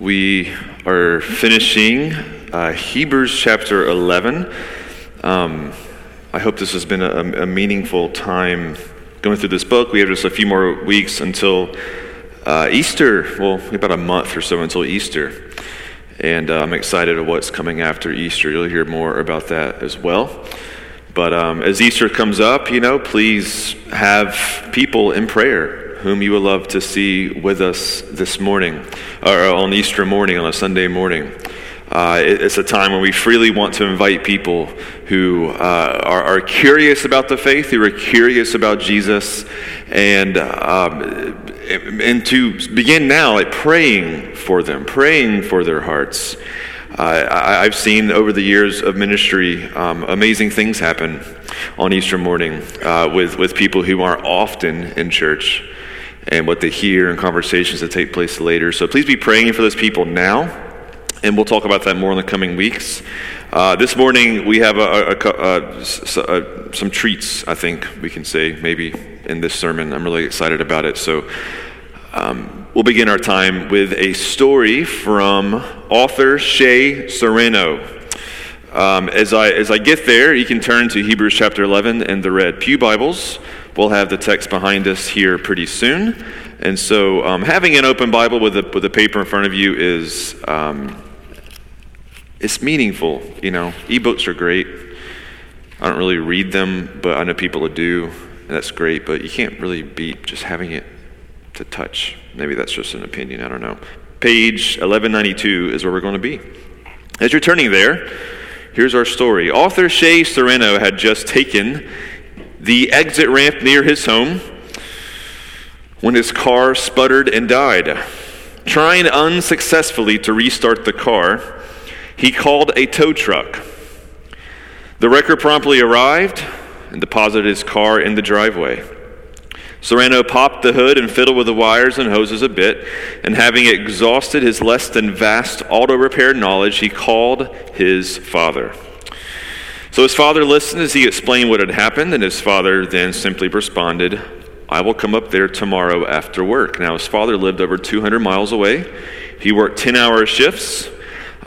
We are finishing Hebrews chapter 11. I hope this has been a meaningful time going through this book. We have just a few more weeks until Easter. Well, about a month or so until Easter. And I'm excited of what's coming after Easter. You'll hear more about that as well. But as Easter comes up, please have people in prayer whom you would love to see with us this morning, or on Easter morning, on a Sunday morning. It's a time when we freely want to invite people who are curious about the faith, who are curious about Jesus, and to begin now at praying for them, praying for their hearts. I've seen over the years of ministry amazing things happen on Easter morning with people who aren't often in church, and what they hear and conversations that take place later. So please be praying for those people now, and we'll talk about that more in the coming weeks. This morning we have some treats, I think we can say, maybe, in this sermon. I'm really excited about it. So we'll begin our time with a story from author Shea Serrano. As I get there, you can turn to Hebrews chapter 11 in the Red Pew Bibles. We'll have the text behind us here pretty soon. And so having an open Bible with a paper in front of you is it's meaningful, E-books are great. I don't really read them, but I know people that do, and that's great. But you can't really beat just having it to touch. Maybe that's just an opinion, I don't know. Page 1192 is where we're going to be. As you're turning there, here's our story. Author Shea Serrano had just taken the exit ramp near his home when his car sputtered and died. Trying unsuccessfully to restart the car, he called a tow truck. The wrecker promptly arrived and deposited his car in the driveway. Serrano popped the hood and fiddled with the wires and hoses a bit, and having exhausted his less than vast auto repair knowledge, he called his father. So his father listened as he explained what had happened, and his father then simply responded, "I will come up there tomorrow after work." Now his father lived over 200 miles away. He worked 10-hour shifts,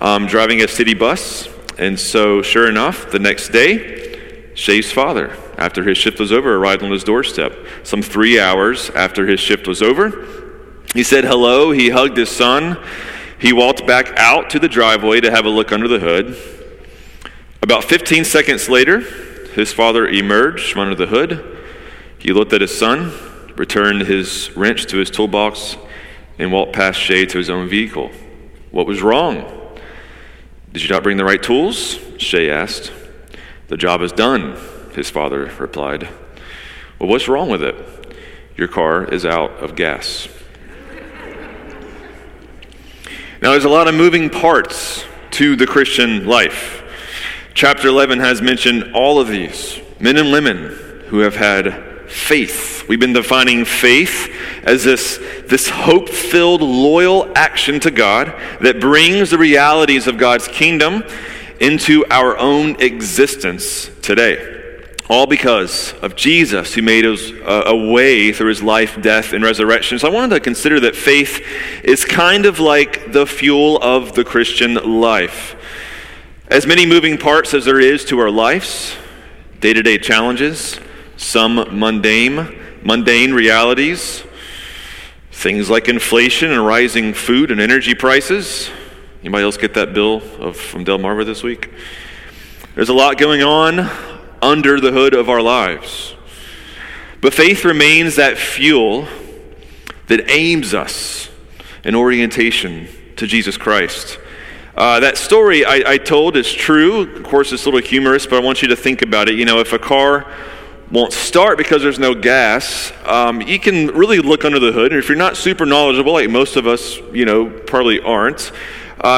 driving a city bus, and so sure enough, the next day, Shea's father, after his shift was over, arrived on his doorstep. Some 3 hours after his shift was over, he said hello, he hugged his son, he walked back out to the driveway to have a look under the hood. About 15 seconds later, his father emerged from under the hood. He looked at his son, returned his wrench to his toolbox, and walked past Shea to his own vehicle. "What was wrong?" "Did you not bring the right tools?" Shea asked. "The job is done," his father replied. "Well, what's wrong with it?" "Your car is out of gas." Now, there's a lot of moving parts to the Christian life. Chapter 11 has mentioned all of these men and women who have had faith. We've been defining faith as this hope-filled, loyal action to God that brings the realities of God's kingdom into our own existence today, all because of Jesus, who made us a way through his life, death, and resurrection. So I wanted to consider that faith is kind of like the fuel of the Christian life. As many moving parts as there is to our lives, day-to-day challenges, some mundane realities, things like inflation and rising food and energy prices. Anybody else get that bill from Delmarva this week? There's a lot going on under the hood of our lives. But faith remains that fuel that aims us in orientation to Jesus Christ. That story I told is true. Of course, it's a little humorous, but I want you to think about it. If a car won't start because there's no gas, you can really look under the hood. And if you're not super knowledgeable, like most of us, probably aren't,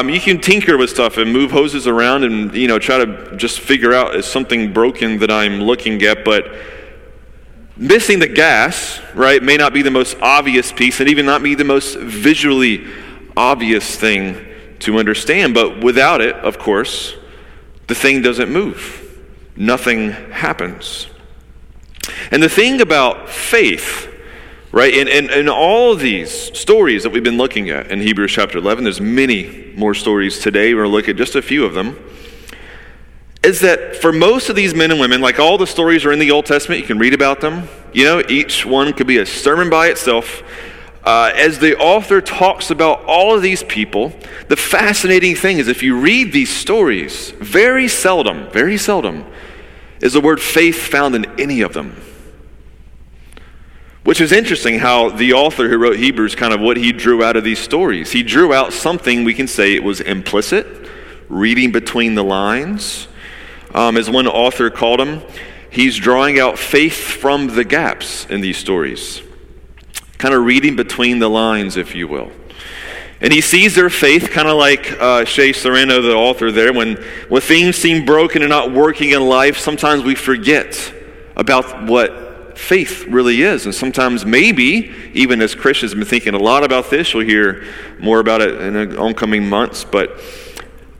you can tinker with stuff and move hoses around and, try to just figure out, is something broken that I'm looking at? But missing the gas, right, may not be the most obvious piece and even not be the most visually obvious thing to understand. But without it, of course, the thing doesn't move. Nothing happens. And the thing about faith, Right? In all of these stories that we've been looking at in Hebrews chapter 11, there's many more stories today. We're going to look at just a few of them. Is that for most of these men and women, like all the stories are in the Old Testament, you can read about them. You know, each one could be a sermon by itself. As the author talks about all of these people, the fascinating thing is if you read these stories, very seldom, is the word faith found in any of them. Which is interesting how the author who wrote Hebrews, kind of what he drew out of these stories. He drew out something we can say it was implicit, reading between the lines. As one author called him, he's drawing out faith from the gaps in these stories. Kind of reading between the lines, if you will. And he sees their faith kind of like Shea Serrano, the author there, when things seem broken and not working in life, sometimes we forget about what faith really is. And sometimes maybe, even as Christians have been thinking a lot about this, you'll hear more about it in the oncoming months, but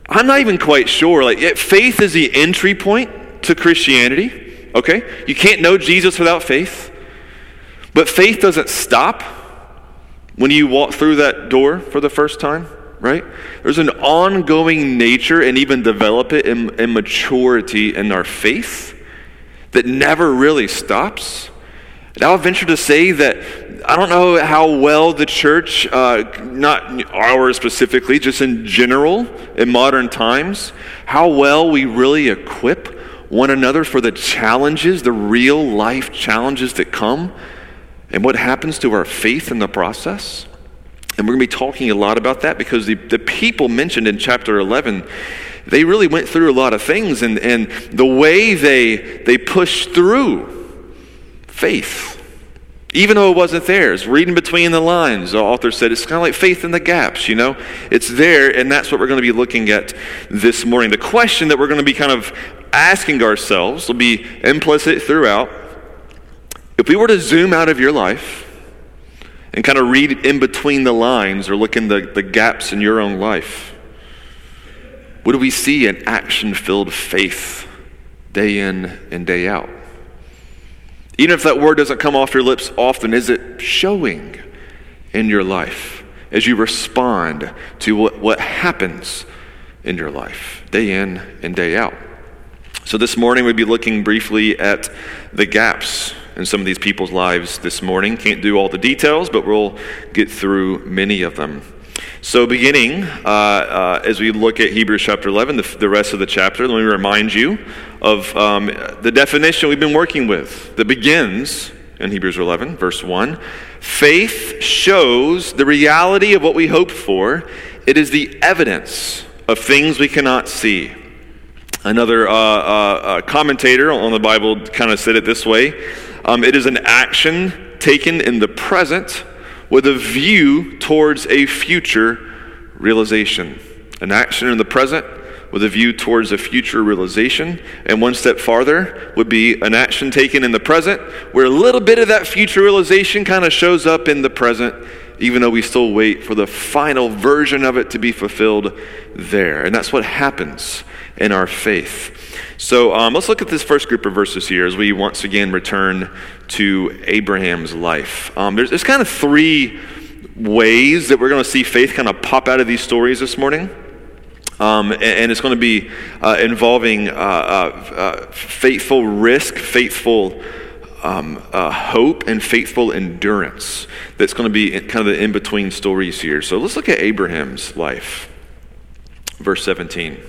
I'm not even quite sure. Faith is the entry point to Christianity, okay? You can't know Jesus without faith. But faith doesn't stop when you walk through that door for the first time, right? There's an ongoing nature and even develop it in maturity in our faith that never really stops. And I'll venture to say that I don't know how well the church, not ours specifically, just in general, in modern times, how well we really equip one another for the challenges, the real life challenges that come. And what happens to our faith in the process? And we're going to be talking a lot about that because the people mentioned in chapter 11, they really went through a lot of things, and the way they pushed through faith, even though it wasn't theirs, reading between the lines, the author said, it's kind of like faith in the gaps, you know? It's there, and that's what we're going to be looking at this morning. The question that we're going to be kind of asking ourselves will be implicit throughout. If we were to zoom out of your life and kind of read in between the lines or look in the gaps in your own life, would we see an action-filled faith day in and day out? Even if that word doesn't come off your lips often, is it showing in your life as you respond to what happens in your life day in and day out? So this morning we'd be looking briefly at the gaps in some of these people's lives this morning. Can't do all the details, but we'll get through many of them. So beginning, as we look at Hebrews chapter 11, the rest of the chapter, let me remind you of the definition we've been working with that begins in Hebrews 11, verse 1. Faith shows the reality of what we hope for. It is the evidence of things we cannot see. Another commentator on the Bible kind of said it this way. It is an action taken in the present with a view towards a future realization. An action in the present with a view towards a future realization. And one step farther would be an action taken in the present where a little bit of that future realization kind of shows up in the present, even though we still wait for the final version of it to be fulfilled there. And that's what happens in our faith. So let's look at this first group of verses here as we once again return to Abraham's life. There's kind of three ways that we're going to see faith kind of pop out of these stories this morning. And it's going to be involving faithful risk, faithful hope, and faithful endurance. That's going to be kind of the in-between stories here. So let's look at Abraham's life. Verse 17.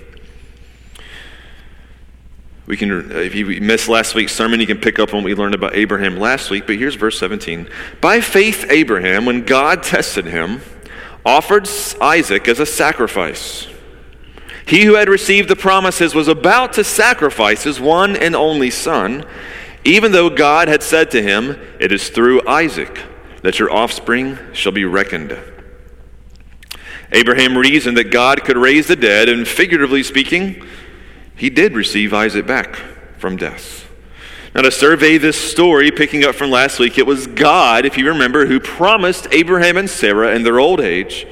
We can, if you missed last week's sermon, you can pick up on what we learned about Abraham last week, but here's verse 17. By faith, Abraham, when God tested him, offered Isaac as a sacrifice. He who had received the promises was about to sacrifice his one and only son, even though God had said to him, "It is through Isaac that your offspring shall be reckoned." Abraham reasoned that God could raise the dead, and figuratively speaking, he did receive Isaac back from death. Now, to survey this story, picking up from last week, it was God, if you remember, who promised Abraham and Sarah in their old age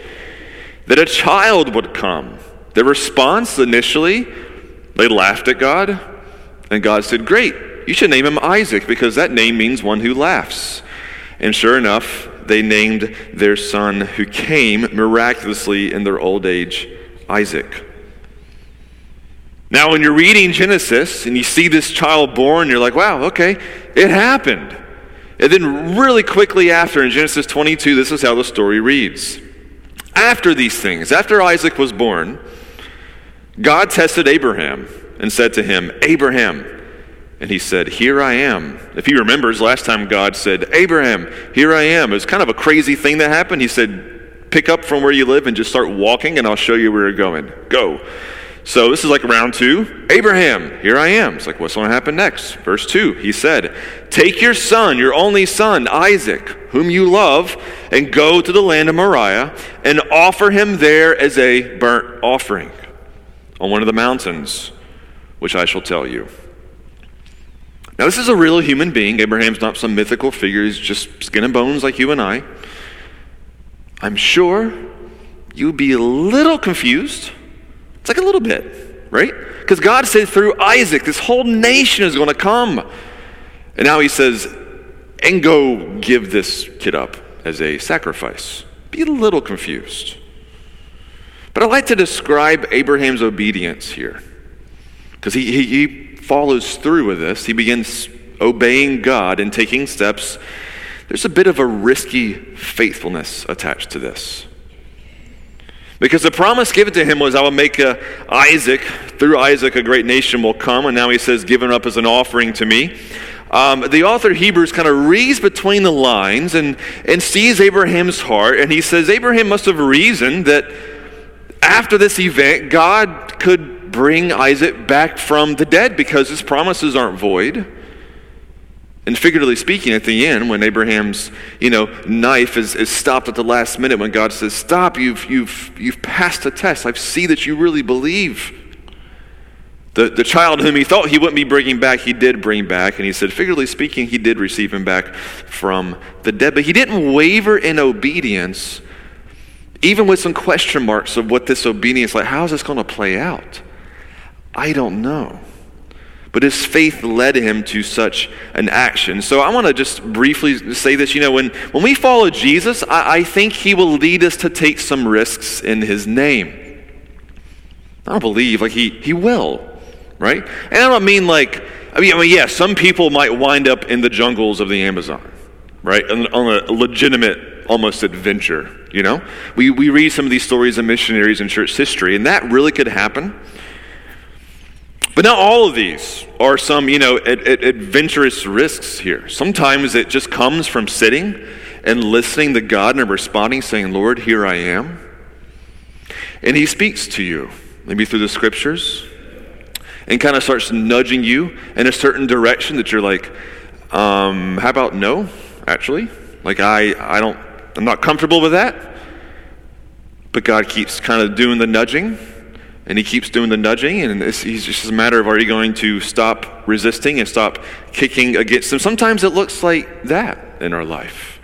that a child would come. Their response initially, they laughed at God, and God said, "Great, you should name him Isaac because that name means one who laughs." And sure enough, they named their son who came miraculously in their old age, Isaac. Now, when you're reading Genesis and you see this child born, you're like, wow, okay, it happened. And then really quickly after, in Genesis 22, this is how the story reads. After these things, after Isaac was born, God tested Abraham and said to him, Abraham. And he said, here I am. If he remembers, last time God said, Abraham, here I am. It was kind of a crazy thing that happened. He said, pick up from where you live and just start walking and I'll show you where you're going. Go. So this is like round 2. Abraham, here I am. It's like, what's going to happen next? Verse 2, he said, take your son, your only son, Isaac, whom you love, and go to the land of Moriah and offer him there as a burnt offering on one of the mountains, which I shall tell you. Now, this is a real human being. Abraham's not some mythical figure. He's just skin and bones like you and I. I'm sure you'd be a little confused. It's like a little bit, right? Because God said through Isaac, this whole nation is going to come. And now he says, and go give this kid up as a sacrifice. Be a little confused. But I'd like to describe Abraham's obedience here. Because he follows through with this. He begins obeying God and taking steps. There's a bit of a risky faithfulness attached to this. Because the promise given to him was, I will make Isaac, through Isaac a great nation will come, and now he says, given up as an offering to me. The author Hebrews kind of reads between the lines and sees Abraham's heart, and he says, Abraham must have reasoned that after this event, God could bring Isaac back from the dead because his promises aren't void. And figuratively speaking, at the end, when Abraham's knife is stopped at the last minute, when God says, stop, you've passed the test. I see that you really believe. The child whom he thought he wouldn't be bringing back, he did bring back. And he said, figuratively speaking, he did receive him back from the dead. But he didn't waver in obedience, even with some question marks of what this obedience, like how is this going to play out? I don't know. But his faith led him to such an action. So I want to just briefly say this. When we follow Jesus, I think he will lead us to take some risks in his name. I don't believe, he will, right? And I don't mean yeah, some people might wind up in the jungles of the Amazon, right? On a legitimate, almost adventure, We read some of these stories of missionaries in church history, and that really could happen. But not all of these are some, adventurous risks here. Sometimes it just comes from sitting and listening to God and responding, saying, Lord, here I am. And he speaks to you, maybe through the scriptures, and kind of starts nudging you in a certain direction that you're like, how about no, actually? I'm not comfortable with that. But God keeps kind of doing the nudging. And he keeps doing the nudging, and it's just a matter of, are you going to stop resisting and stop kicking against him? Sometimes it looks like that in our life,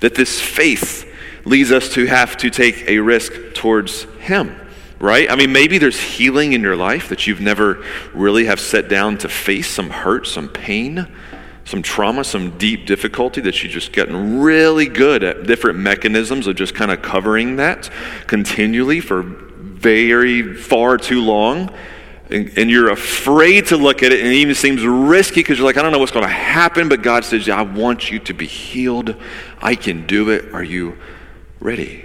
that this faith leads us to have to take a risk towards him, right? I mean, maybe there's healing in your life that you've never really have set down to face, some hurt, some pain, some trauma, some deep difficulty that you've just gotten really good at different mechanisms of just kind of covering that continually for very far too long, and you're afraid to look at it, and it even seems risky because you're like, I don't know what's going to happen, but God says, I want you to be healed. I can do it. Are you ready?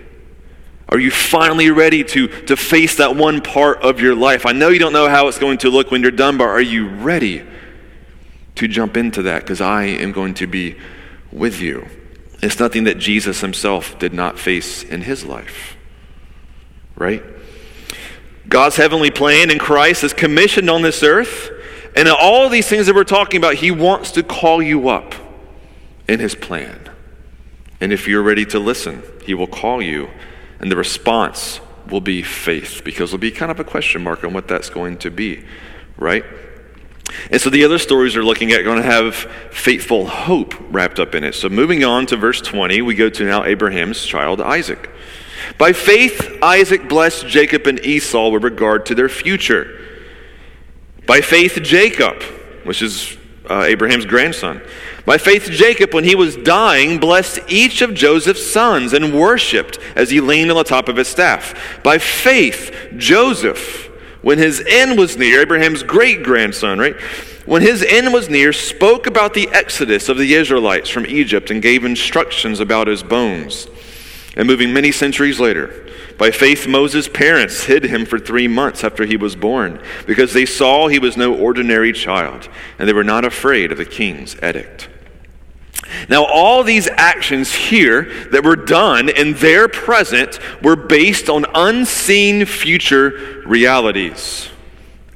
Are you finally ready to face that one part of your life? I know you don't know how it's going to look when you're done, but are you ready to jump into that? Because I am going to be with you. It's nothing that Jesus himself did not face in his life, right? God's heavenly plan in Christ is commissioned on this earth. And in all these things that we're talking about, he wants to call you up in his plan. And if you're ready to listen, he will call you. And the response will be faith, because there'll be kind of a question mark on what that's going to be, right? And so the other stories we're looking at are going to have faithful hope wrapped up in it. So moving on to verse 20, we go to now Abraham's child, Isaac. By faith, Isaac blessed Jacob and Esau with regard to their future. By faith, Jacob, which is Abraham's grandson, By faith, Jacob, when he was dying, blessed each of Joseph's sons and worshipped as he leaned on the top of his staff. By faith, Joseph, when his end was near, Abraham's great-grandson, right? When his end was near, spoke about the exodus of the Israelites from Egypt and gave instructions about his bones. And moving many centuries later, by faith Moses' parents hid him for 3 months after he was born, because they saw he was no ordinary child, and they were not afraid of the king's edict. Now all these actions here that were done in their present were based on unseen future realities,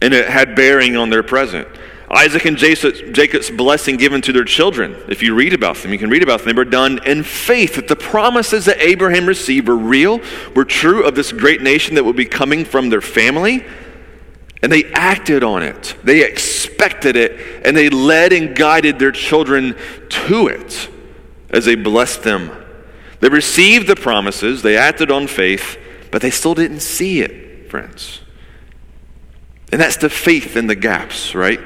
and it had bearing on their present. Isaac and Jacob's blessing given to their children, if you read about them, you can read about them, they were done in faith that the promises that Abraham received were real, were true of this great nation that would be coming from their family, and they acted on it. They expected it, and they led and guided their children to it as they blessed them. They received the promises, they acted on faith, but they still didn't see it, friends. And that's the faith in the gaps, right?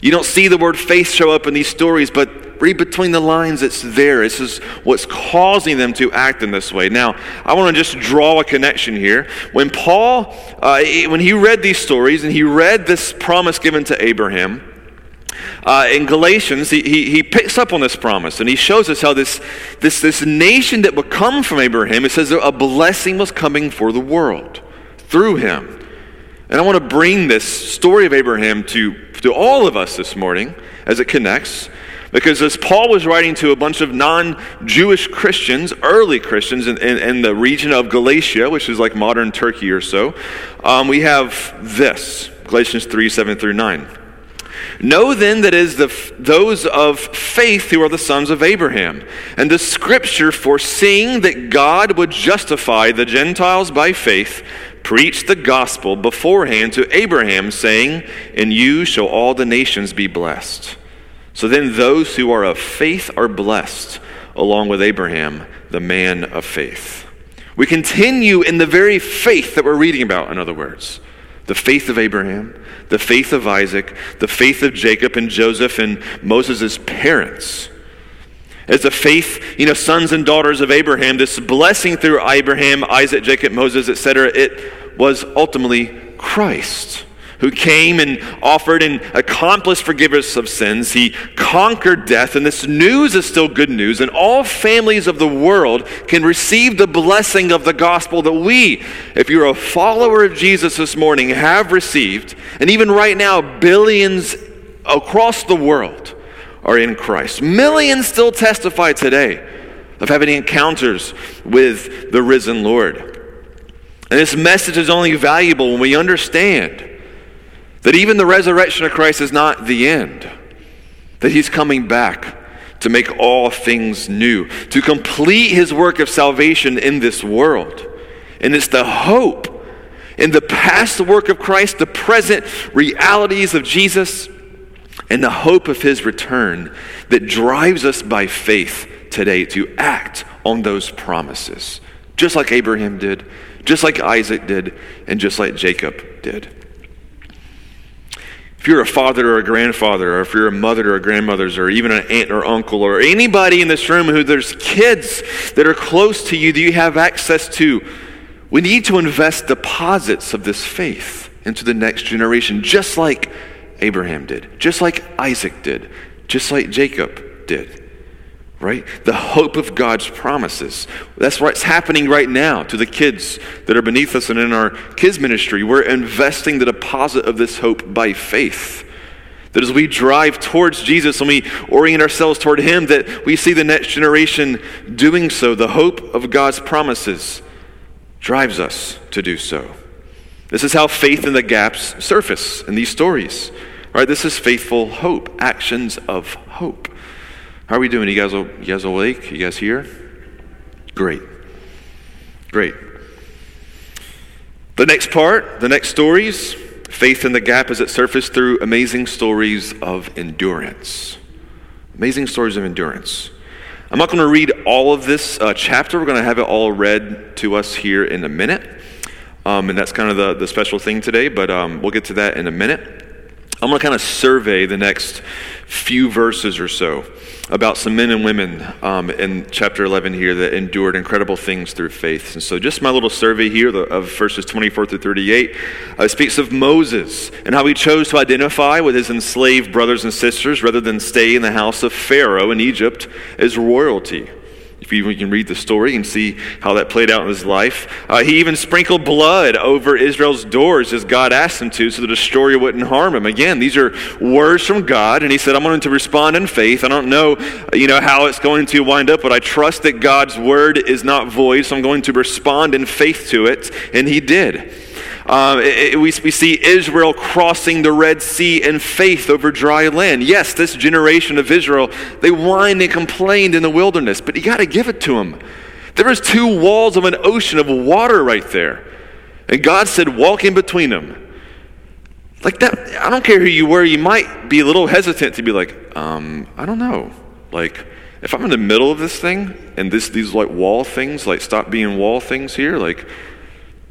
You don't see the word faith show up in these stories, but read between the lines, it's there. This is what's causing them to act in this way. Now, I want to just draw a connection here. When Paul, when he read these stories and he read this promise given to Abraham, in Galatians, he picks up on this promise and he shows us how this nation that would come from Abraham, it says that a blessing was coming for the world through him. And I want to bring this story of Abraham to all of us this morning as it connects, because as Paul was writing to a bunch of non-Jewish Christians, early Christians in the region of Galatia, which is like modern Turkey or so, we have this, Galatians 3, 7 through 9. Know then that is those of faith who are the sons of Abraham. And the scripture, foreseeing that God would justify the Gentiles by faith, preached the gospel beforehand to Abraham, saying, in you shall all the nations be blessed. So then those who are of faith are blessed, along with Abraham, the man of faith. We continue in the very faith that we're reading about, in other words. The faith of Abraham, the faith of Isaac, the faith of Jacob and Joseph and Moses' parents. As the faith, sons and daughters of Abraham, this blessing through Abraham, Isaac, Jacob, Moses, etc., it was ultimately Christ who came and offered and accomplished forgiveness of sins. He conquered death, and this news is still good news, and all families of the world can receive the blessing of the gospel that we, if you're a follower of Jesus this morning, have received, and even right now, billions across the world are in Christ. Millions still testify today of having encounters with the risen Lord. And this message is only valuable when we understand that even the resurrection of Christ is not the end, that he's coming back to make all things new, to complete his work of salvation in this world. And it's the hope in the past work of Christ, the present realities of Jesus, and the hope of his return that drives us by faith today to act on those promises, just like Abraham did, just like Isaac did, and just like Jacob did. If you're a father or a grandfather, or if you're a mother or grandmother, or even an aunt or uncle, or anybody in this room who there's kids that are close to you that you have access to, we need to invest deposits of this faith into the next generation, just like Abraham did, just like Isaac did, just like Jacob did, right? The hope of God's promises. That's what's happening right now to the kids that are beneath us and in our kids' ministry. We're investing the deposit of this hope by faith. That as we drive towards Jesus and we orient ourselves toward him, that we see the next generation doing so. The hope of God's promises drives us to do so. This is how faith in the gaps surface in these stories. All right, this is faithful hope, actions of hope. How are we doing? You guys awake? You guys here? Great. The next part, the next stories, faith in the gap as it surfaced through amazing stories of endurance. Amazing stories of endurance. I'm not going to read all of this chapter. We're going to have it all read to us here in a minute. And that's kind of the special thing today, but we'll get to that in a minute. I'm going to kind of survey the next few verses or so about some men and women in chapter 11 here that endured incredible things through faith. And so just my little survey here of verses 24 through 38 speaks of Moses and how he chose to identify with his enslaved brothers and sisters rather than stay in the house of Pharaoh in Egypt as royalty. If you can read the story and see how that played out in his life. He even sprinkled blood over Israel's doors as God asked him to so the destroyer wouldn't harm him. Again, these are words from God, and he said, I'm going to respond in faith. I don't know, how it's going to wind up, but I trust that God's word is not void, so I'm going to respond in faith to it, and he did. We see Israel crossing the Red Sea in faith over dry land. Yes, this generation of Israel, they whined and complained in the wilderness, but you got to give it to them. There was two walls of an ocean of water right there, and God said, walk in between them. Like that, I don't care who you were, you might be a little hesitant to be like, I don't know. Like, if I'm in the middle of this thing, and these like wall things, like stop being wall things here, like,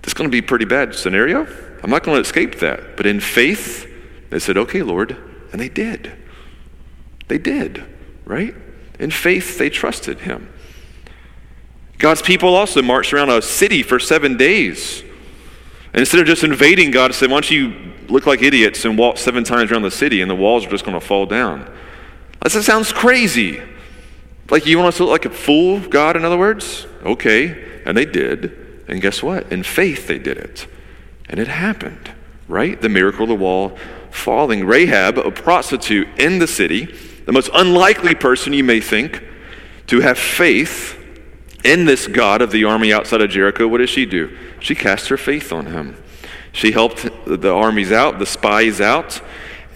it's going to be a pretty bad scenario. I'm not going to escape that. But in faith, they said, okay, Lord. And they did. They did, right? In faith, they trusted him. God's people also marched around a city for 7 days. And instead of just invading, God said, why don't you look like idiots and walk 7 times around the city and the walls are just going to fall down. That sounds crazy. Like you want us to look like a fool, God, in other words? Okay. And they did. And guess what? In faith, they did it. And it happened, right? The miracle of the wall falling. Rahab, a prostitute in the city, the most unlikely person you may think to have faith in this God of the army outside of Jericho, what does she do? She cast her faith on him. She helped the armies out, the spies out,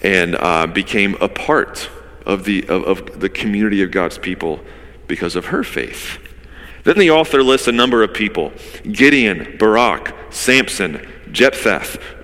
and became a part of the community of God's people because of her faith. Then the author lists a number of people: Gideon, Barak, Samson, Jephthah.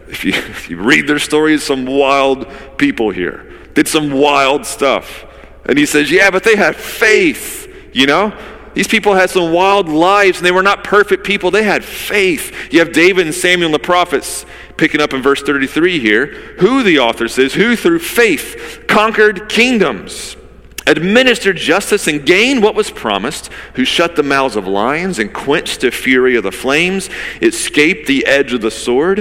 If you read their stories, some wild people here did some wild stuff. And he says, yeah, but they had faith, These people had some wild lives, and they were not perfect people. They had faith. You have David and Samuel and the prophets picking up in verse 33 here, who the author says, who through faith conquered kingdoms, administered justice and gained what was promised, who shut the mouths of lions and quenched the fury of the flames, escaped the edge of the sword,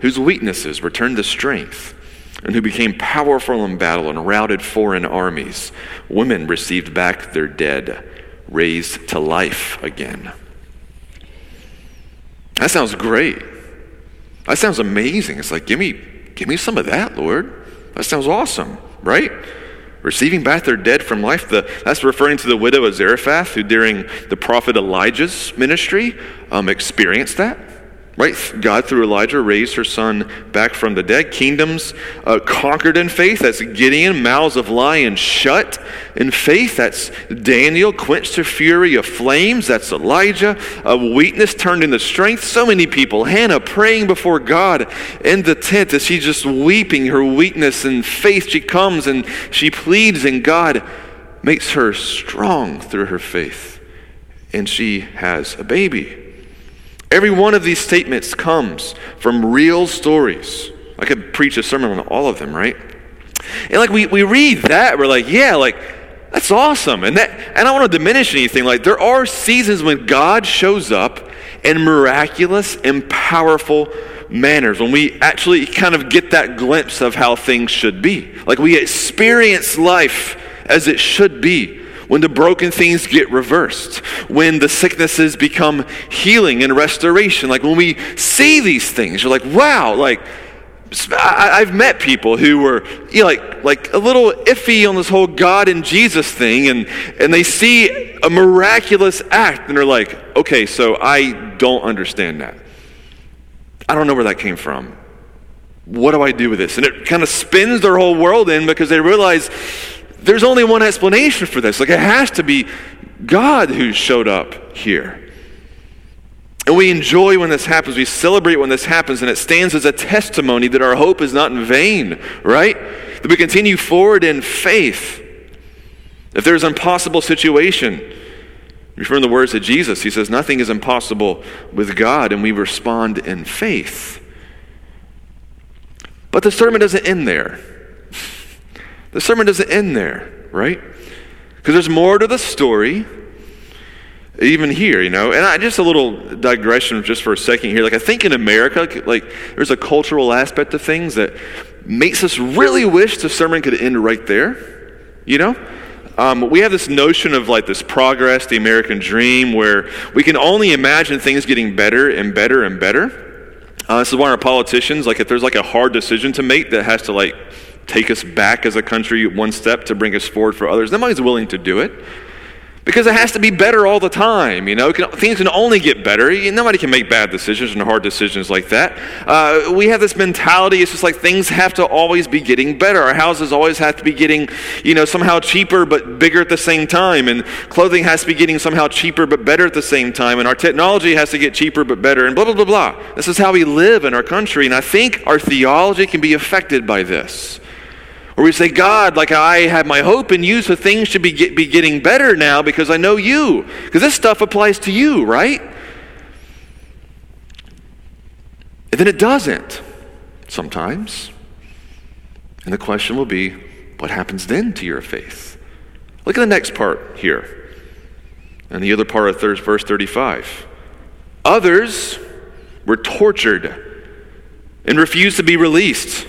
whose weaknesses were turned to strength, and who became powerful in battle and routed foreign armies. Women received back their dead, raised to life again. That sounds great. That sounds amazing. It's like, give me some of that, Lord. That sounds awesome, right? Receiving back their dead from life. That's referring to the widow of Zarephath, who during the prophet Elijah's ministry experienced that, right? God, through Elijah, raised her son back from the dead. Kingdoms conquered in faith. That's Gideon. Mouths of lions shut in faith. That's Daniel. Quenched the fury of flames. That's Elijah. Weakness turned into strength. So many people. Hannah praying before God in the tent as she's just weeping her weakness and faith. She comes and she pleads, and God makes her strong through her faith. And she has a baby. Every one of these statements comes from real stories. I could preach a sermon on all of them, right? And like we read that, we're like, yeah, like that's awesome. And I don't want to diminish anything. Like there are seasons when God shows up in miraculous and powerful manners, when we actually kind of get that glimpse of how things should be. Like we experience life as it should be. When the broken things get reversed, when the sicknesses become healing and restoration, like when we see these things, you're like, wow, like I've met people who were like a little iffy on this whole God and Jesus thing, and they see a miraculous act, and they're like, okay, so I don't understand that. I don't know where that came from. What do I do with this? And it kind of spins their whole world in because they realize there's only one explanation for this. Like it has to be God who showed up here. And we enjoy when this happens. We celebrate when this happens, and it stands as a testimony that our hope is not in vain, right? That we continue forward in faith. If there's an impossible situation, referring to the words of Jesus, he says, nothing is impossible with God, and we respond in faith. But the sermon doesn't end there. The sermon doesn't end there, right? Because there's more to the story, even here, you know. And I just a little digression just for a second here. Like, I think in America, like, there's a cultural aspect of things that makes us really wish the sermon could end right there, you know. We have this notion of like this progress, the American dream, where we can only imagine things getting better and better and better. This is why our politicians, like if there's like a hard decision to make that has to like take us back as a country one step to bring us forward for others, nobody's willing to do it because it has to be better all the time, you know. Things can only get better. Nobody can make bad decisions and hard decisions like that. We have this mentality, it's just like things have to always be getting better. Our houses always have to be getting, you know, somehow cheaper but bigger at the same time. And clothing has to be getting somehow cheaper but better at the same time. And our technology has to get cheaper but better and blah, blah, blah, blah. This is how we live in our country. And I think our theology can be affected by this. Or we say, God, like I have my hope in you, so things should be getting better now because I know you. Because this stuff applies to you, right? And then it doesn't sometimes. And the question will be, what happens then to your faith? Look at the next part here. And the other part of verse 35. Others were tortured and refused to be released,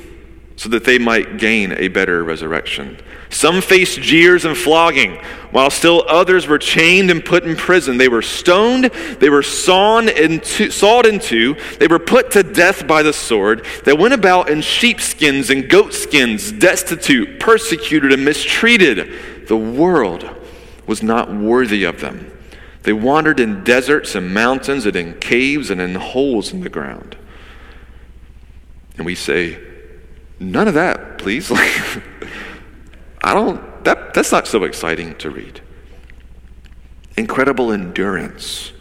so that they might gain a better resurrection. Some faced jeers and flogging, while still others were chained and put in prison. They were stoned, they were sawed in two, they were put to death by the sword. They went about in sheepskins and goatskins, destitute, persecuted, and mistreated. The world was not worthy of them. They wandered in deserts and mountains and in caves and in holes in the ground. And we say, none of that, please. That's not so exciting to read. Incredible endurance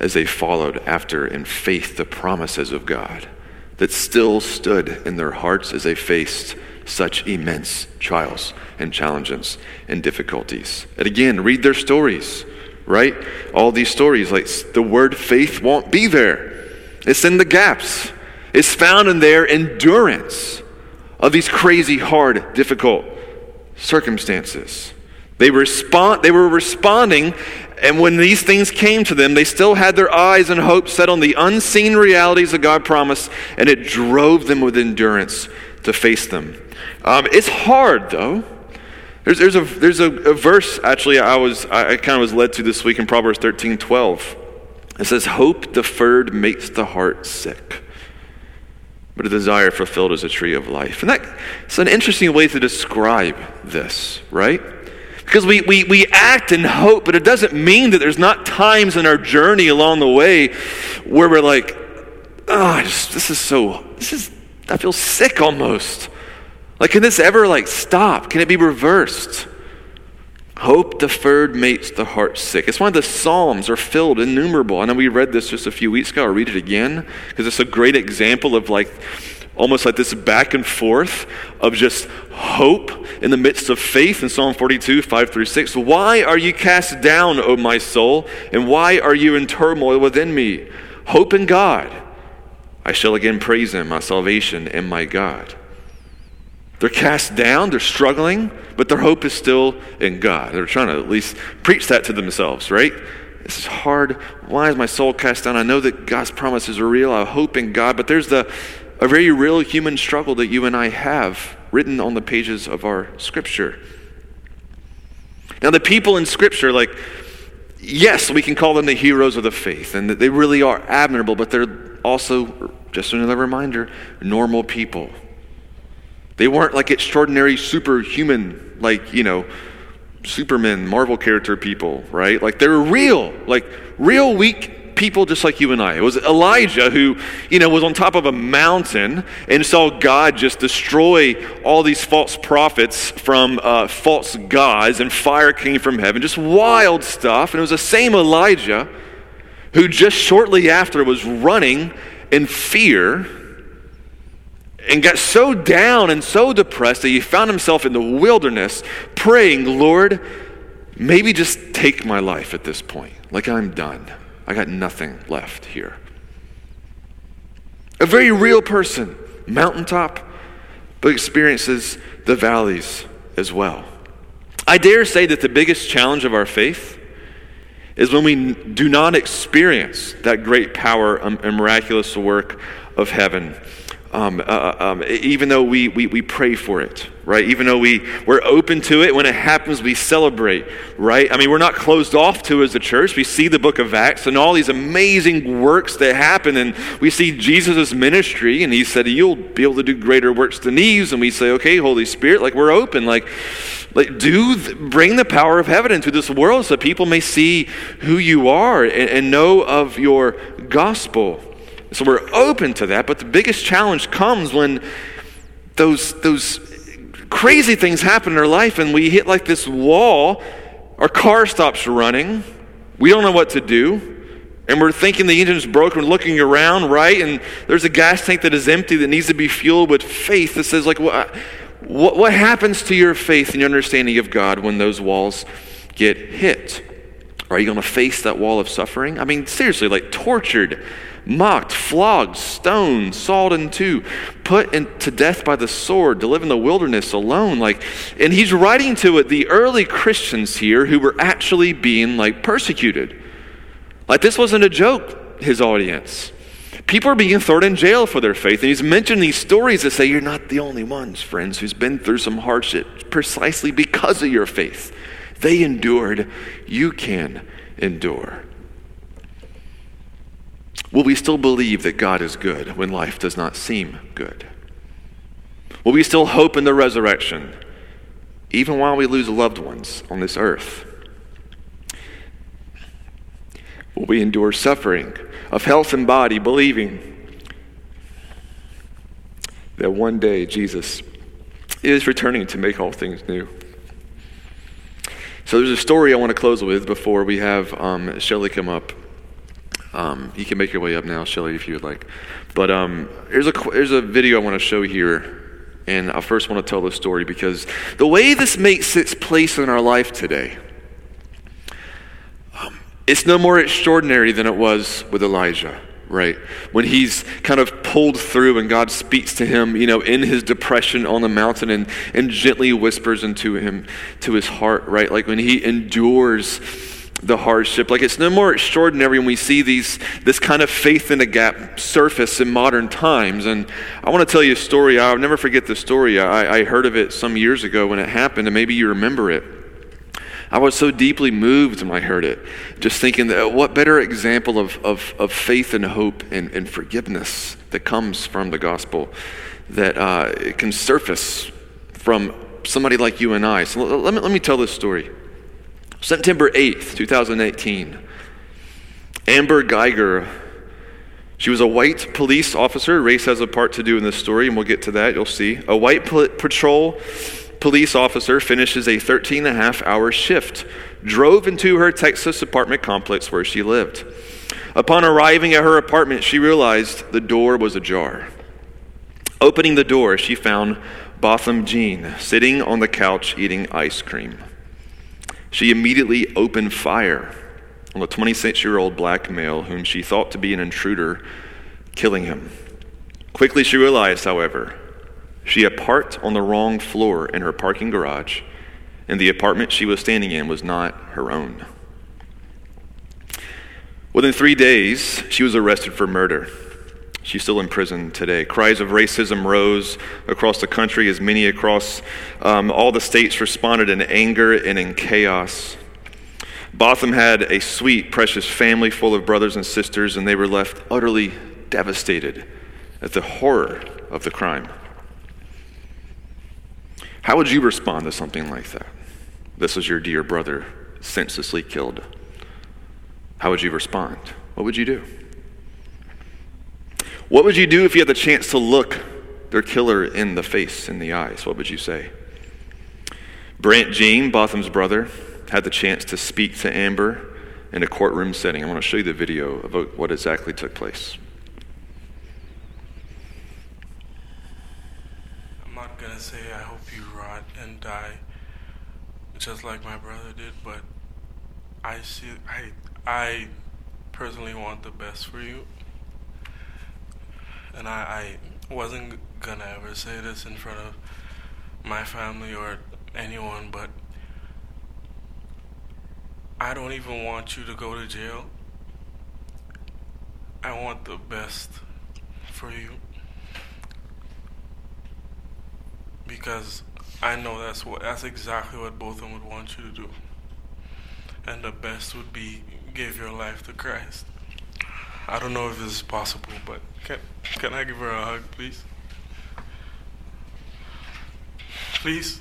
as they followed after in faith the promises of God that still stood in their hearts as they faced such immense trials and challenges and difficulties. And again, read their stories, right? All these stories, like the word faith won't be there. It's in the gaps. It's found in their endurance of these crazy, hard, difficult circumstances. They were responding, and when these things came to them, they still had their eyes and hope set on the unseen realities that God promised, and it drove them with endurance to face them. It's hard, though. There's a verse actually I kind of was led to this week in Proverbs 13:12. It says, "Hope deferred makes the heart sick, but a desire fulfilled is a tree of life." And that's an interesting way to describe this, right? Because we act in hope, but it doesn't mean that there's not times in our journey along the way where we're like, I feel sick almost. Like, can this ever like stop? Can it be reversed? Hope deferred makes the heart sick. It's why the Psalms are filled, innumerable. I know we read this just a few weeks ago. I'll read it again because it's a great example of like almost like this back and forth of just hope in the midst of faith in Psalm 42, 5-6. Why are you cast down, O my soul? And why are you in turmoil within me? Hope in God. I shall again praise him, my salvation and my God. They're cast down, they're struggling, but their hope is still in God. They're trying to at least preach that to themselves, right? This is hard. Why is my soul cast down? I know that God's promises are real. I hope in God, but there's a very real human struggle that you and I have written on the pages of our Scripture. Now, the people in Scripture, like, yes, we can call them the heroes of the faith, and they really are admirable, but they're also, just another reminder, normal people. They weren't like extraordinary superhuman, like, you know, Superman, Marvel character people, right? Like they were real, like real weak people just like you and I. It was Elijah who, you know, was on top of a mountain and saw God just destroy all these false prophets from false gods, and fire came from heaven, just wild stuff. And it was the same Elijah who just shortly after was running in fear and got so down and so depressed that he found himself in the wilderness praying, Lord, maybe just take my life at this point. Like I'm done. I got nothing left here. A very real person, mountaintop, but experiences the valleys as well. I dare say that the biggest challenge of our faith is when we do not experience that great power and miraculous work of heaven. Even though we pray for it, right? Even though we're open to it, when it happens, we celebrate, right? I mean, we're not closed off to as a church. We see the book of Acts and all these amazing works that happen, and we see Jesus' ministry, and he said, you'll be able to do greater works than these, and we say, okay, Holy Spirit, like, we're open, bring the power of heaven into this world so people may see who you are and know of your gospel. So we're open to that, but the biggest challenge comes when those crazy things happen in our life and we hit like this wall, our car stops running, we don't know what to do, and we're thinking the engine's broken, we're looking around, right? And there's a gas tank that is empty that needs to be fueled with faith that says, what happens to your faith and your understanding of God when those walls get hit? Are you going to face that wall of suffering? I mean, seriously, tortured, mocked, flogged, stoned, sawed in two, put to death by the sword, to live in the wilderness alone. And he's writing to it the early Christians here who were actually being persecuted. This wasn't a joke, his audience. People are being thrown in jail for their faith. And he's mentioning these stories that say, you're not the only ones, friends, who's been through some hardship precisely because of your faith. They endured, you can endure. Will we still believe that God is good when life does not seem good? Will we still hope in the resurrection, even while we lose loved ones on this earth? Will we endure suffering of health and body, believing that one day Jesus is returning to make all things new? So there's a story I want to close with before we have Shelley come up. You can make your way up now, Shelley, if you would like. But here's a video I want to show here. And I first want to tell the story because the way this makes its place in our life today, it's no more extraordinary than it was with Elijah, right? When he's kind of pulled through and God speaks to him, in his depression on the mountain and gently whispers into him, to his heart, right? When he endures the hardship. It's no more extraordinary when we see this kind of faith in a gap surface in modern times. And I want to tell you a story. I'll never forget this story. I heard of it some years ago when it happened, and maybe you remember it. I was so deeply moved when I heard it, just thinking that what better example of faith and hope and forgiveness that comes from the gospel that it can surface from somebody like you and I. So let me tell this story. September 8th, 2018, Amber Geiger, she was a white police officer. Race has a part to do in this story, and we'll get to that. You'll see. A white patrol police officer finishes a 13-and-a-half-hour shift, drove into her Texas apartment complex where she lived. Upon arriving at her apartment, she realized the door was ajar. Opening the door, she found Botham Jean sitting on the couch eating ice cream. She immediately opened fire on the 26-year-old black male whom she thought to be an intruder, killing him. Quickly she realized, however, she had parked on the wrong floor in her parking garage, and the apartment she was standing in was not her own. Within 3 days, she was arrested for murder. She's still in prison today. Cries of racism rose across the country as many across all the states responded in anger and in chaos. Botham had a sweet, precious family full of brothers and sisters, and they were left utterly devastated at the horror of the crime. How would you respond to something like that? This is your dear brother, senselessly killed. How would you respond? What would you do? What would you do if you had the chance to look their killer in the face, in the eyes? What would you say? Brant Jean, Botham's brother, had the chance to speak to Amber in a courtroom setting. I want to show you the video of what exactly took place. I'm not going to say I hope you rot and die just like my brother did, but I personally want the best for you. And I wasn't gonna ever say this in front of my family or anyone, but I don't even want you to go to jail. I want the best for you, because I know that's exactly what both of them would want you to do. And the best would be give your life to Christ. I don't know if this is possible, but can I give her a hug, please? Please?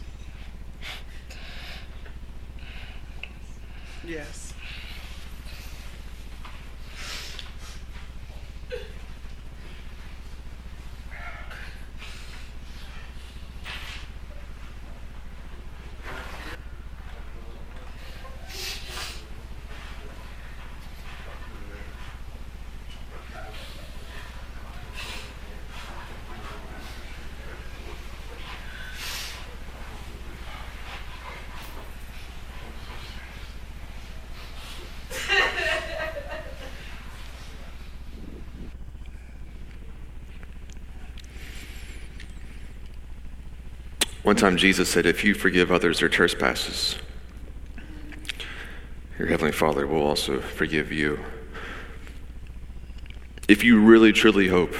Yes. One time Jesus said, if you forgive others their trespasses, your heavenly Father will also forgive you. If you really, truly hope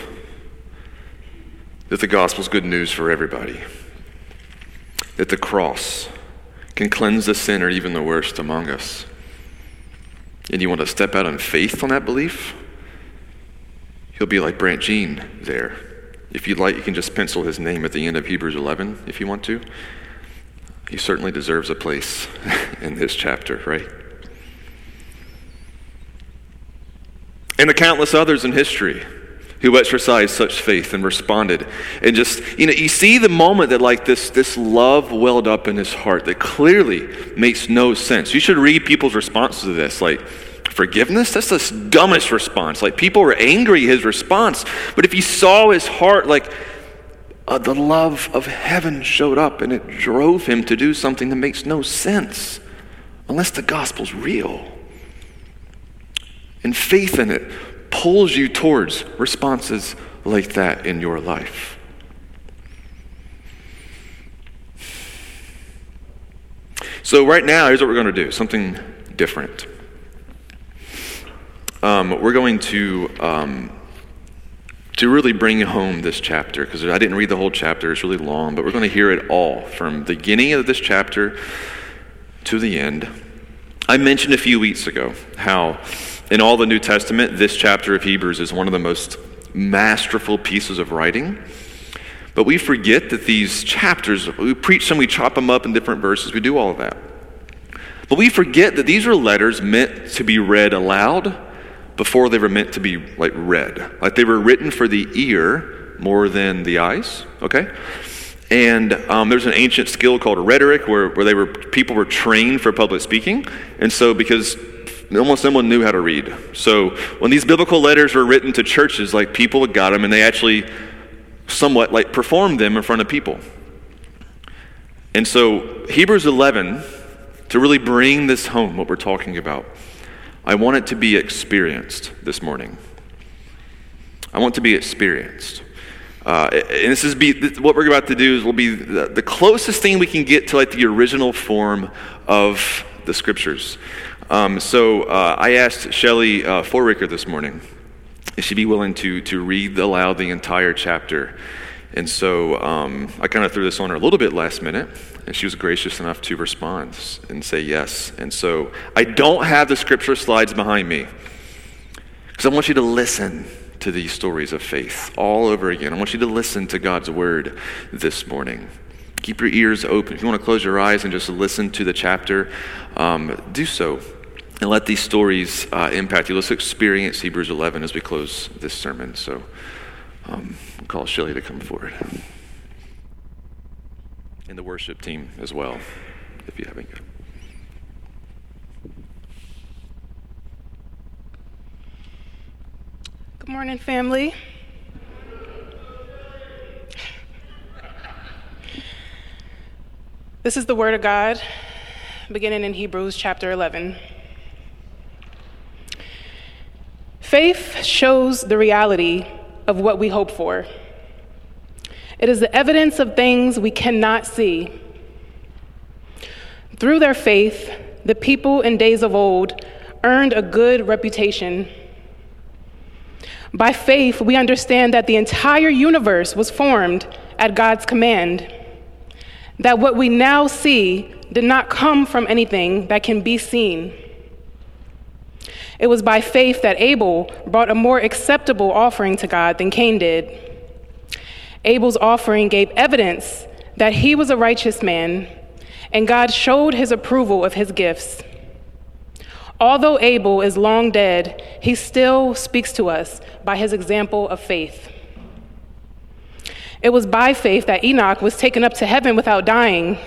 that the gospel's good news for everybody, that the cross can cleanse the sinner, even the worst among us, and you want to step out in faith on that belief, he'll be like Brant Jean there. If you'd like, you can just pencil his name at the end of Hebrews 11 if you want to. He certainly deserves a place in this chapter, right? And the countless others in history who exercised such faith and responded. And just, you see the moment that like this love welled up in his heart that clearly makes no sense. You should read people's responses to this, like, forgiveness? That's the dumbest response. Like, people were angry his response, but if you saw his heart, like, the love of heaven showed up and it drove him to do something that makes no sense unless the gospel's real. And faith in it pulls you towards responses like that in your life. So right now, here's what we're going to do, something different. We're going to really bring home this chapter, because I didn't read the whole chapter, it's really long, but we're going to hear it all from the beginning of this chapter to the end. I mentioned a few weeks ago how in all the New Testament, this chapter of Hebrews is one of the most masterful pieces of writing. But we forget that these chapters, we preach them, we chop them up in different verses, we do all of that. But we forget that these are letters meant to be read aloud before they were meant to be like read. Like, they were written for the ear more than the eyes, okay? And there's an ancient skill called rhetoric where people were trained for public speaking. And so because almost no one knew how to read. So when these biblical letters were written to churches, like, people got them and they actually somewhat like performed them in front of people. And so Hebrews 11, to really bring this home, what we're talking about, I want it to be experienced this morning. I want to be experienced. And what we're about to do is will be the closest thing we can get to like the original form of the scriptures. So I asked Shelley Forricker this morning if she'd be willing to read aloud the entire chapter. And so I kind of threw this on her a little bit last minute, and she was gracious enough to respond and say yes. And so I don't have the scripture slides behind me, because I want you to listen to these stories of faith all over again. I want you to listen to God's word this morning. Keep your ears open. If you want to close your eyes and just listen to the chapter, do so. And let these stories impact you. Let's experience Hebrews 11 as we close this sermon. So I'll call Shelley to come forward. And the worship team as well, if you haven't yet. Good morning, family. This is the Word of God, beginning in Hebrews chapter 11. Faith shows the reality of what we hope for. It is the evidence of things we cannot see. Through their faith, the people in days of old earned a good reputation. By faith, we understand that the entire universe was formed at God's command, that what we now see did not come from anything that can be seen. It was by faith that Abel brought a more acceptable offering to God than Cain did. Abel's offering gave evidence that he was a righteous man, and God showed his approval of his gifts. Although Abel is long dead, he still speaks to us by his example of faith. It was by faith that Enoch was taken up to heaven without dying.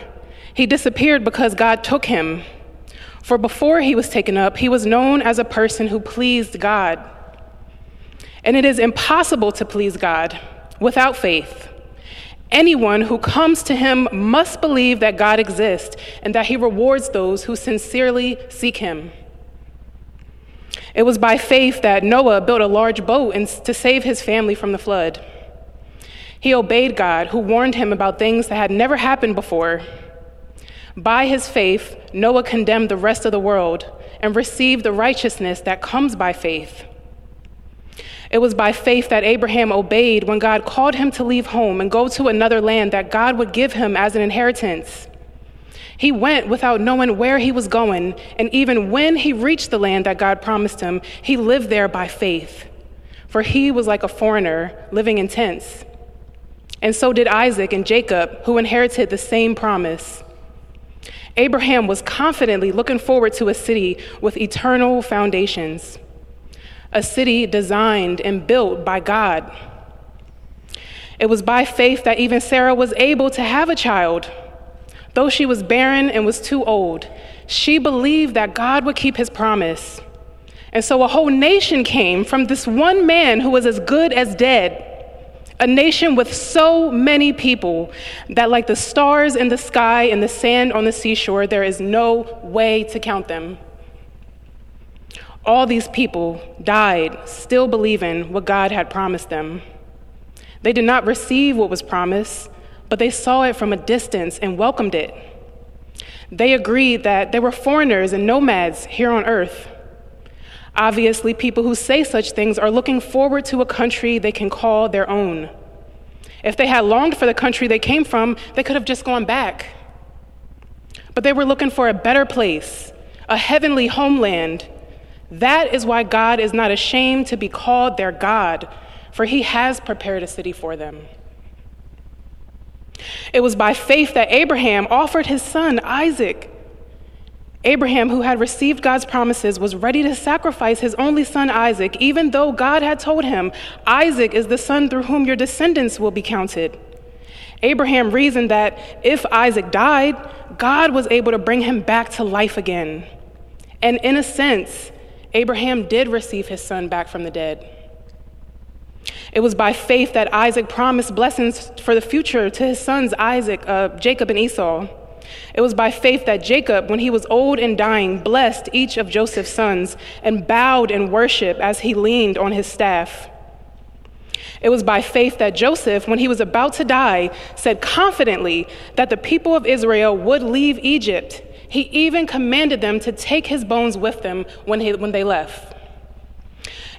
He disappeared because God took him. For before he was taken up, he was known as a person who pleased God. And it is impossible to please God without faith. Anyone who comes to him must believe that God exists and that he rewards those who sincerely seek him. It was by faith that Noah built a large boat to save his family from the flood. He obeyed God, who warned him about things that had never happened before. By his faith, Noah condemned the rest of the world and received the righteousness that comes by faith. It was by faith that Abraham obeyed when God called him to leave home and go to another land that God would give him as an inheritance. He went without knowing where he was going, and even when he reached the land that God promised him, he lived there by faith, for he was like a foreigner living in tents. And so did Isaac and Jacob, who inherited the same promise. Abraham was confidently looking forward to a city with eternal foundations, a city designed and built by God. It was by faith that even Sarah was able to have a child. Though she was barren and was too old, she believed that God would keep his promise. And so a whole nation came from this one man who was as good as dead, a nation with so many people that, like the stars in the sky and the sand on the seashore, there is no way to count them. All these people died still believing what God had promised them. They did not receive what was promised, but they saw it from a distance and welcomed it. They agreed that they were foreigners and nomads here on earth. Obviously, people who say such things are looking forward to a country they can call their own. If they had longed for the country they came from, they could have just gone back. But they were looking for a better place, a heavenly homeland. That is why God is not ashamed to be called their God, for he has prepared a city for them. It was by faith that Abraham offered his son, Isaac. Abraham, who had received God's promises, was ready to sacrifice his only son, Isaac, even though God had told him, "Isaac is the son through whom your descendants will be counted." Abraham reasoned that if Isaac died, God was able to bring him back to life again. And in a sense, Abraham did receive his son back from the dead. It was by faith that Isaac promised blessings for the future to his sons, Jacob and Esau. It was by faith that Jacob, when he was old and dying, blessed each of Joseph's sons and bowed in worship as he leaned on his staff. It was by faith that Joseph, when he was about to die, said confidently that the people of Israel would leave Egypt. He even commanded them to take his bones with them when they left.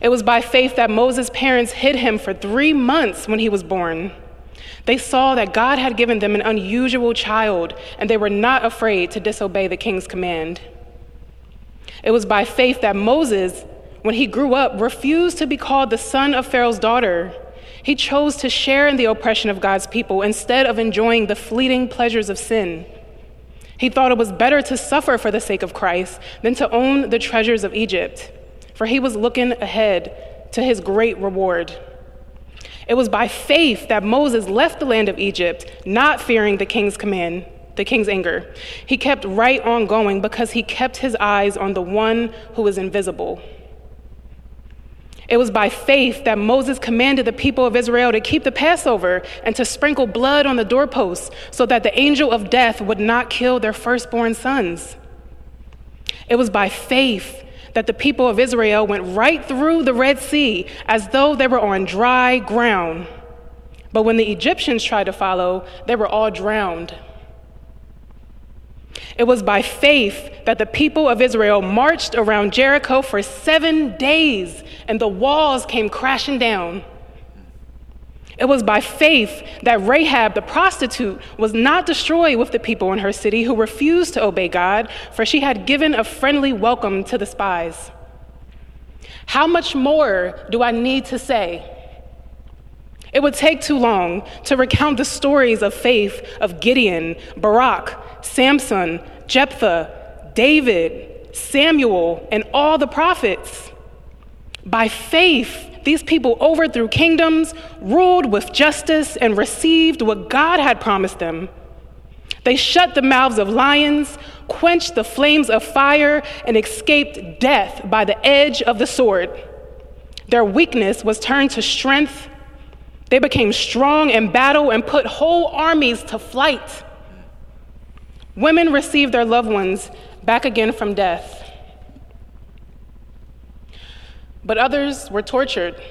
It was by faith that Moses' parents hid him for 3 months when he was born. They saw that God had given them an unusual child, and they were not afraid to disobey the king's command. It was by faith that Moses, when he grew up, refused to be called the son of Pharaoh's daughter. He chose to share in the oppression of God's people instead of enjoying the fleeting pleasures of sin. He thought it was better to suffer for the sake of Christ than to own the treasures of Egypt, for he was looking ahead to his great reward. It was by faith that Moses left the land of Egypt, not fearing the king's anger. He kept right on going because he kept his eyes on the one who is invisible. It was by faith that Moses commanded the people of Israel to keep the Passover and to sprinkle blood on the doorposts so that the angel of death would not kill their firstborn sons. It was by faith that the people of Israel went right through the Red Sea as though they were on dry ground. But when the Egyptians tried to follow, they were all drowned. It was by faith that the people of Israel marched around Jericho for 7 days, and the walls came crashing down. It was by faith that Rahab the prostitute was not destroyed with the people in her city who refused to obey God, for she had given a friendly welcome to the spies. How much more do I need to say? It would take too long to recount the stories of faith of Gideon, Barak, Samson, Jephthah, David, Samuel, and all the prophets. By faith, these people overthrew kingdoms, ruled with justice, and received what God had promised them. They shut the mouths of lions, quenched the flames of fire, and escaped death by the edge of the sword. Their weakness was turned to strength. They became strong in battle and put whole armies to flight. Women received their loved ones back again from death. But others were tortured,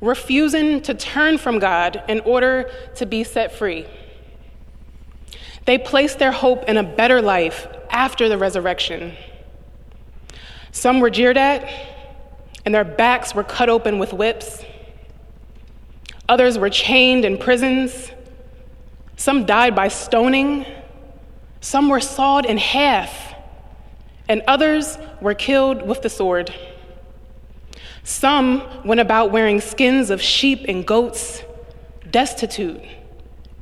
refusing to turn from God in order to be set free. They placed their hope in a better life after the resurrection. Some were jeered at, and their backs were cut open with whips. Others were chained in prisons. Some died by stoning. Some were sawed in half, and others were killed with the sword. Some went about wearing skins of sheep and goats, destitute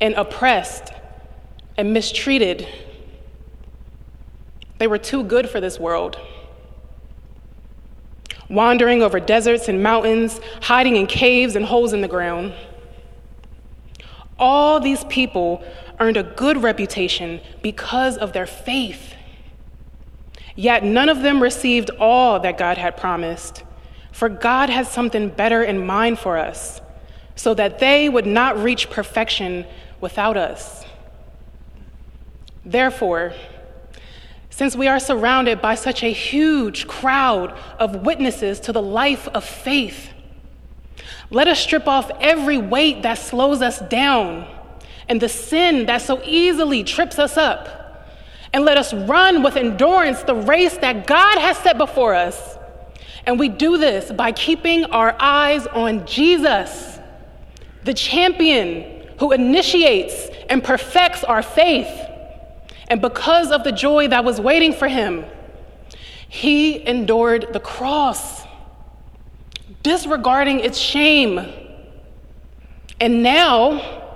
and oppressed and mistreated. They were too good for this world. Wandering over deserts and mountains, hiding in caves and holes in the ground. All these people earned a good reputation because of their faith. Yet none of them received all that God had promised. For God has something better in mind for us, so that they would not reach perfection without us. Therefore, since we are surrounded by such a huge crowd of witnesses to the life of faith, let us strip off every weight that slows us down and the sin that so easily trips us up, and let us run with endurance the race that God has set before us. And we do this by keeping our eyes on Jesus, the champion who initiates and perfects our faith. And because of the joy that was waiting for him, he endured the cross, disregarding its shame. And now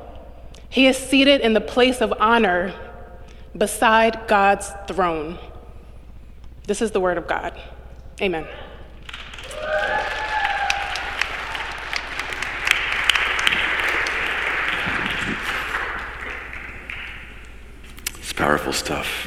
he is seated in the place of honor beside God's throne. This is the word of God. Amen. It's powerful stuff.